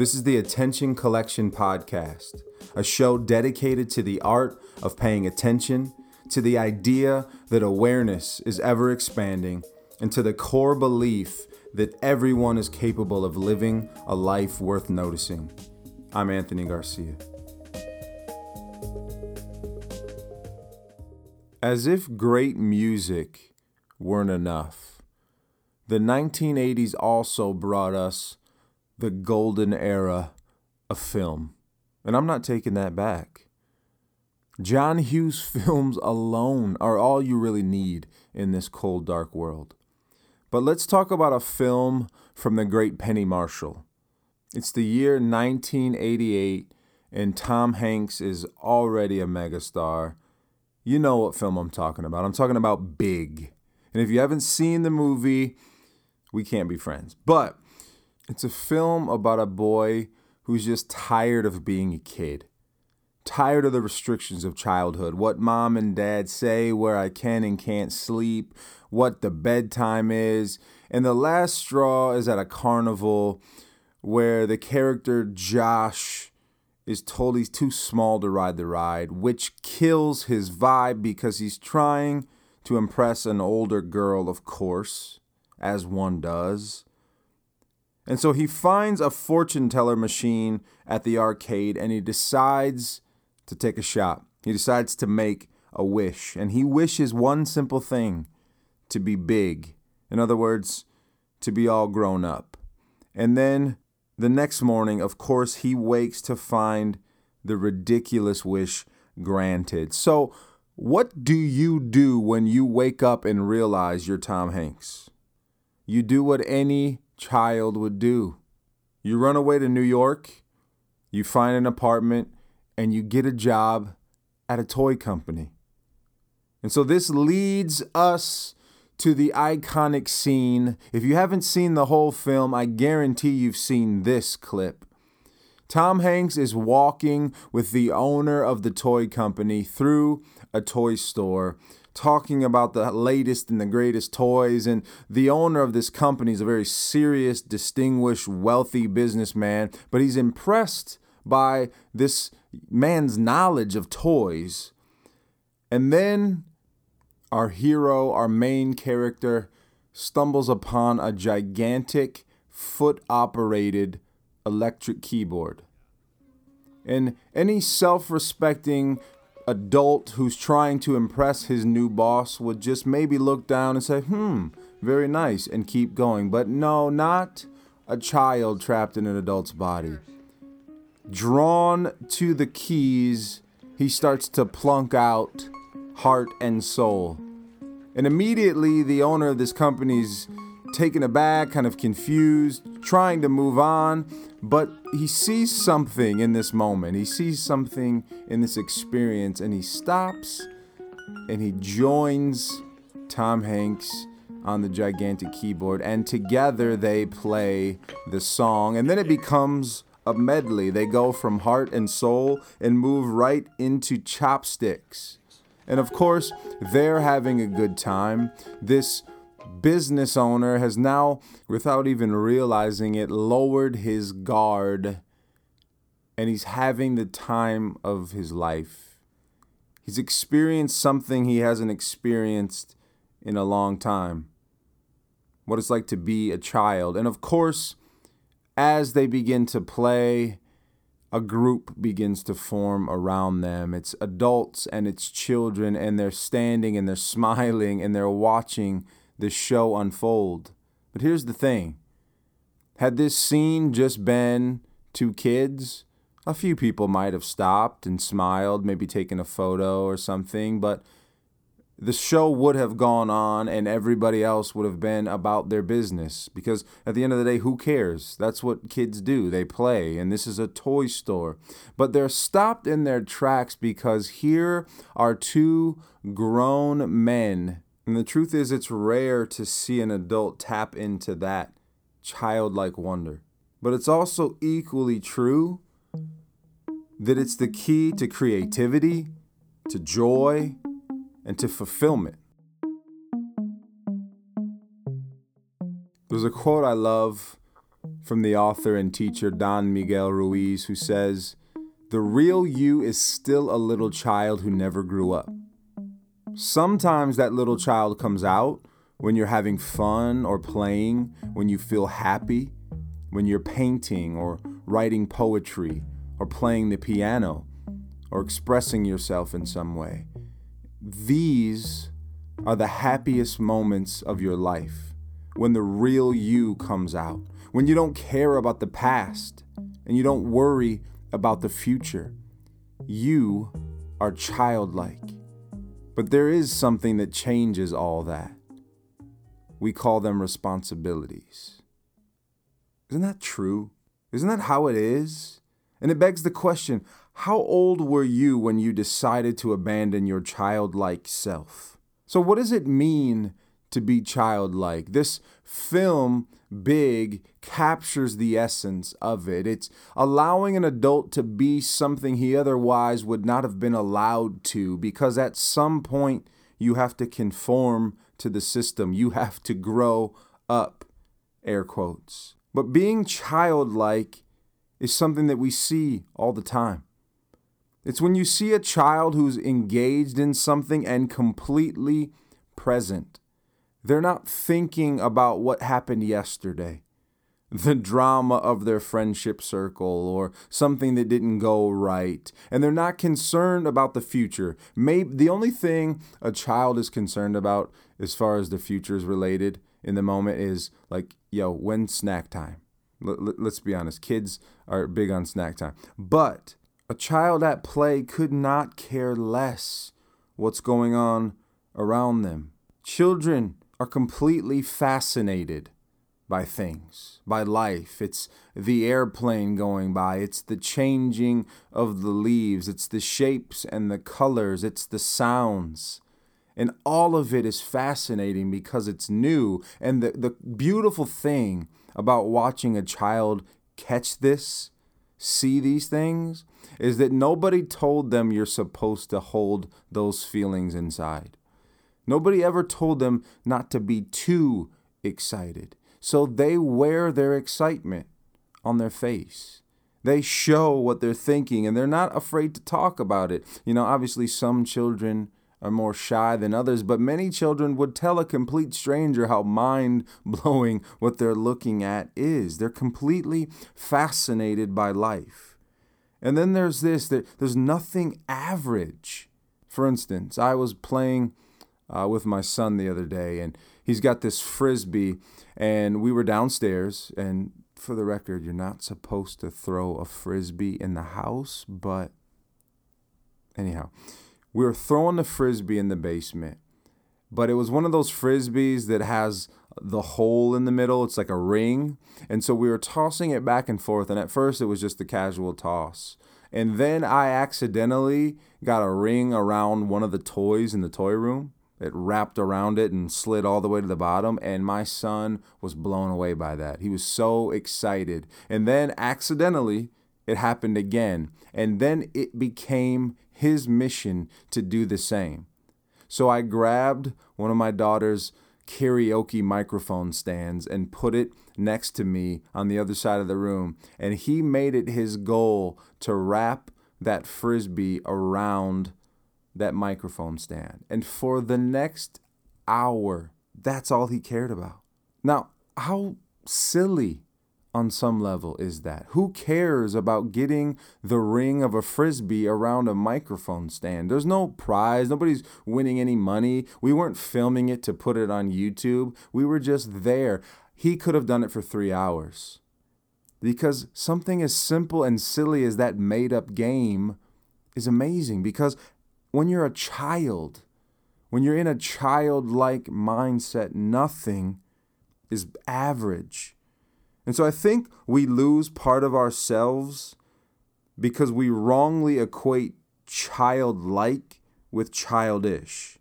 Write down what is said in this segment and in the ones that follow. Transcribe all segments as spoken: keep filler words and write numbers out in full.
This is the Attention Collection Podcast, a show dedicated to the art of paying attention, to the idea that awareness is ever expanding, and to the core belief that everyone is capable of living a life worth noticing. I'm Anthony Garcia. As if great music weren't enough, the nineteen eighties also brought us the golden era of film. And I'm not taking that back. John Hughes films alone are all you really need in this cold, dark world. But let's talk about a film from the great Penny Marshall. It's the year nineteen eighty-eight, and Tom Hanks is already a megastar. You know what film I'm talking about. I'm talking about Big. And if you haven't seen the movie, we can't be friends. But it's a film about a boy who's just tired of being a kid, tired of the restrictions of childhood, what mom and dad say, where I can and can't sleep, what the bedtime is. And the last straw is at a carnival where the character Josh is told he's too small to ride the ride, which kills his vibe because he's trying to impress an older girl, of course, as one does. And so he finds a fortune teller machine at the arcade and he decides to take a shot. He decides to make a wish. And he wishes one simple thing: to be big. In other words, to be all grown up. And then the next morning, of course, he wakes to find the ridiculous wish granted. So what do you do when you wake up and realize you're Tom Hanks? You do what any child would do. You run away to New York, you find an apartment, and you get a job at a toy company. And so this leads us to the iconic scene. If you haven't seen the whole film, I guarantee you've seen this clip. Tom Hanks is walking with the owner of the toy company through a toy store, talking about the latest and the greatest toys. And the owner of this company is a very serious, distinguished, wealthy businessman, but he's impressed by this man's knowledge of toys. And then our hero, our main character, stumbles upon a gigantic foot-operated electric keyboard. And any self-respecting adult who's trying to impress his new boss would just maybe look down and say, hmm, very nice, and keep going. But no, not a child trapped in an adult's body. Drawn to the keys, he starts to plunk out heart and soul. And immediately the owner of this company's taken aback, kind of confused, trying to move on, but he sees something in this moment. He sees something in this experience, and he stops and he joins Tom Hanks on the gigantic keyboard, and together they play the song, and then it becomes a medley. They go from heart and soul and move right into chopsticks. And of course, they're having a good time. This business owner has now, without even realizing it, lowered his guard, and he's having the time of his life. He's experienced something he hasn't experienced in a long time. What it's like to be a child. And of course, as they begin to play, a group begins to form around them. It's adults and it's children, and they're standing and they're smiling and they're watching this show unfold. But here's the thing. Had this scene just been two kids, a few people might have stopped and smiled, maybe taken a photo or something, but the show would have gone on and everybody else would have been about their business, because at the end of the day, who cares? That's what kids do. They play, and this is a toy store. But they're stopped in their tracks because here are two grown men. And the truth is, it's rare to see an adult tap into that childlike wonder. But it's also equally true that it's the key to creativity, to joy, and to fulfillment. There's a quote I love from the author and teacher Don Miguel Ruiz, who says, "The real you is still a little child who never grew up. Sometimes that little child comes out when you're having fun or playing, when you feel happy, when you're painting or writing poetry or playing the piano or expressing yourself in some way. These are the happiest moments of your life, when the real you comes out, when you don't care about the past and you don't worry about the future. You are childlike. But there is something that changes all that. We call them responsibilities." Isn't that true? Isn't that how it is? And it begs the question, how old were you when you decided to abandon your childlike self? So what does it mean to be childlike? This film, Big, captures the essence of it. It's allowing an adult to be something he otherwise would not have been allowed to, because at some point you have to conform to the system. You have to grow up, air quotes. But being childlike is something that we see all the time. It's when you see a child who's engaged in something and completely present. They're not thinking about what happened yesterday, the drama of their friendship circle, or something that didn't go right. And they're not concerned about the future. Maybe the only thing a child is concerned about as far as the future is related in the moment is like, yo, when's snack time? L- let's be honest. Kids are big on snack time. But a child at play could not care less what's going on around them. Children are completely fascinated by things, by life. It's the airplane going by. It's the changing of the leaves. It's the shapes and the colors. It's the sounds. And all of it is fascinating because it's new. And the, the beautiful thing about watching a child catch this, see these things, is that nobody told them you're supposed to hold those feelings inside. Nobody ever told them not to be too excited. So they wear their excitement on their face. They show what they're thinking, and they're not afraid to talk about it. You know, obviously some children are more shy than others, but many children would tell a complete stranger how mind-blowing what they're looking at is. They're completely fascinated by life. And then there's this, that there's nothing average. For instance, I was playing Uh, with my son the other day, and he's got this frisbee, and we were downstairs, and for the record, you're not supposed to throw a frisbee in the house, but anyhow, we were throwing the frisbee in the basement, but it was one of those frisbees that has the hole in the middle. It's like a ring, and so we were tossing it back and forth, and at first it was just a casual toss. And then I accidentally got a ring around one of the toys in the toy room. It wrapped around it and slid all the way to the bottom, and my son was blown away by that. He was so excited. And then accidentally, it happened again. And then it became his mission to do the same. So I grabbed one of my daughter's karaoke microphone stands and put it next to me on the other side of the room. And he made it his goal to wrap that frisbee around that microphone stand. And for the next hour, that's all he cared about. Now, how silly on some level is that? Who cares about getting the ring of a frisbee around a microphone stand? There's no prize. Nobody's winning any money. We weren't filming it to put it on YouTube. We were just there. He could have done it for three hours. Because something as simple and silly as that made-up game is amazing, because when you're a child, when you're in a childlike mindset, nothing is average. And so I think we lose part of ourselves because we wrongly equate childlike with childish.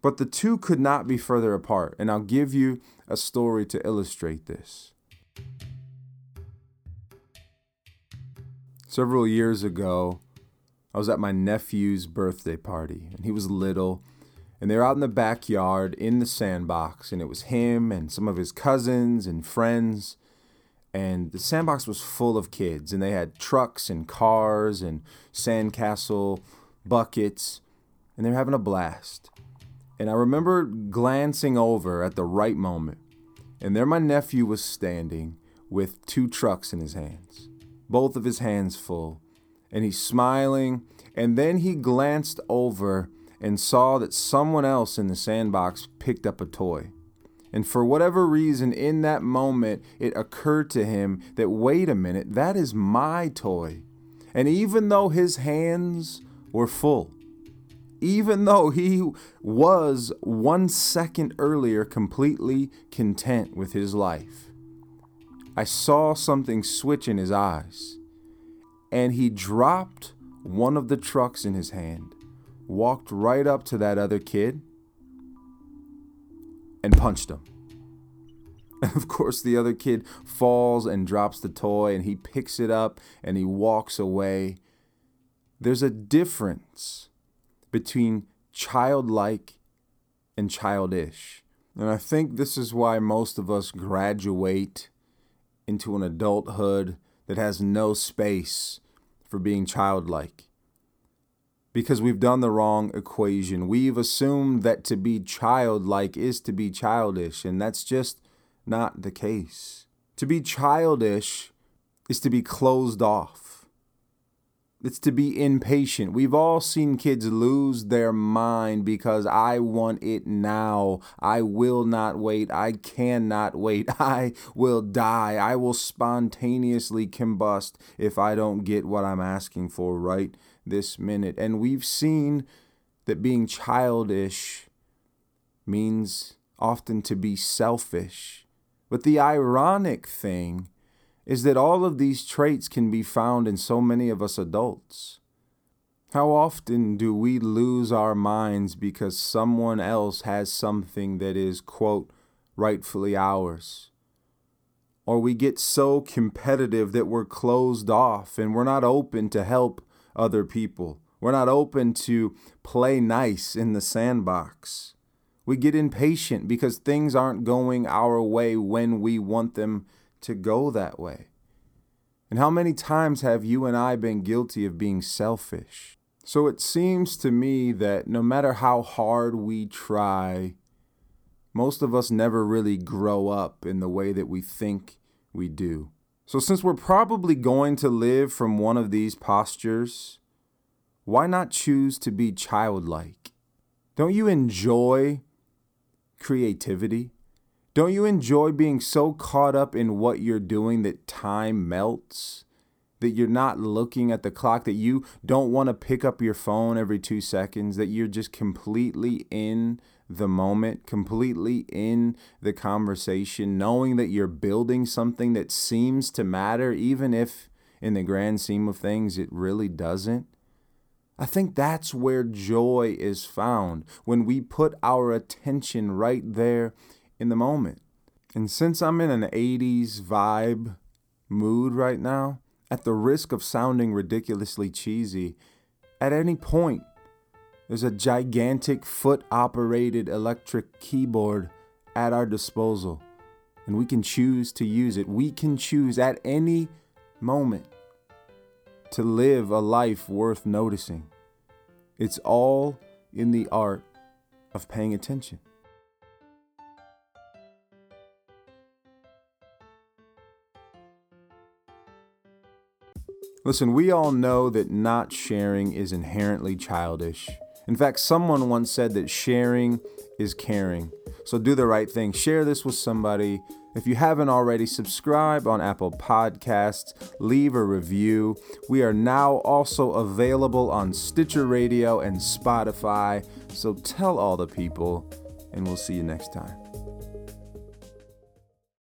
But the two could not be further apart. And I'll give you a story to illustrate this. Several years ago, I was at my nephew's birthday party, and he was little, and they were out in the backyard in the sandbox, and it was him and some of his cousins and friends, and the sandbox was full of kids, and they had trucks and cars and sandcastle buckets, and they were having a blast. And I remember glancing over at the right moment, and there my nephew was standing with two trucks in his hands, both of his hands full, and he's smiling. And then he glanced over and saw that someone else in the sandbox picked up a toy. And for whatever reason, in that moment, it occurred to him that, wait a minute, that is my toy. And even though his hands were full, even though he was one second earlier completely content with his life, I saw something switch in his eyes, and he dropped one of the trucks in his hand, walked right up to that other kid, and punched him. And of course, the other kid falls and drops the toy, and he picks it up and he walks away. There's a difference between childlike and childish. And I think this is why most of us graduate into an adulthood that has no space for being childlike, because we've done the wrong equation. We've assumed that to be childlike is to be childish, and that's just not the case. To be childish is to be closed off. It's to be impatient. We've all seen kids lose their mind because I want it now. I will not wait. I cannot wait. I will die. I will spontaneously combust if I don't get what I'm asking for right this minute. And we've seen that being childish means often to be selfish. But the ironic thing is that all of these traits can be found in so many of us adults. How often do we lose our minds because someone else has something that is, quote, rightfully ours? Or we get so competitive that we're closed off and we're not open to help other people. We're not open to play nice in the sandbox. We get impatient because things aren't going our way when we want them to go that way. And how many times have you and I been guilty of being selfish? So it seems to me that no matter how hard we try, most of us never really grow up in the way that we think we do. So since we're probably going to live from one of these postures, why not choose to be childlike? Don't you enjoy creativity? Don't you enjoy being so caught up in what you're doing that time melts? That you're not looking at the clock, that you don't want to pick up your phone every two seconds, that you're just completely in the moment, completely in the conversation, knowing that you're building something that seems to matter, even if in the grand scheme of things it really doesn't. I think that's where joy is found, when we put our attention right there in the moment. And since I'm in an eighties vibe mood right now, at the risk of sounding ridiculously cheesy, at any point, there's a gigantic foot-operated electric keyboard at our disposal, and we can choose to use it. We can choose at any moment to live a life worth noticing. It's all in the art of paying attention. Listen, we all know that not sharing is inherently childish. In fact, someone once said that sharing is caring. So do the right thing. Share this with somebody. If you haven't already, subscribe on Apple Podcasts. Leave a review. We are now also available on Stitcher Radio and Spotify. So tell all the people, and we'll see you next time.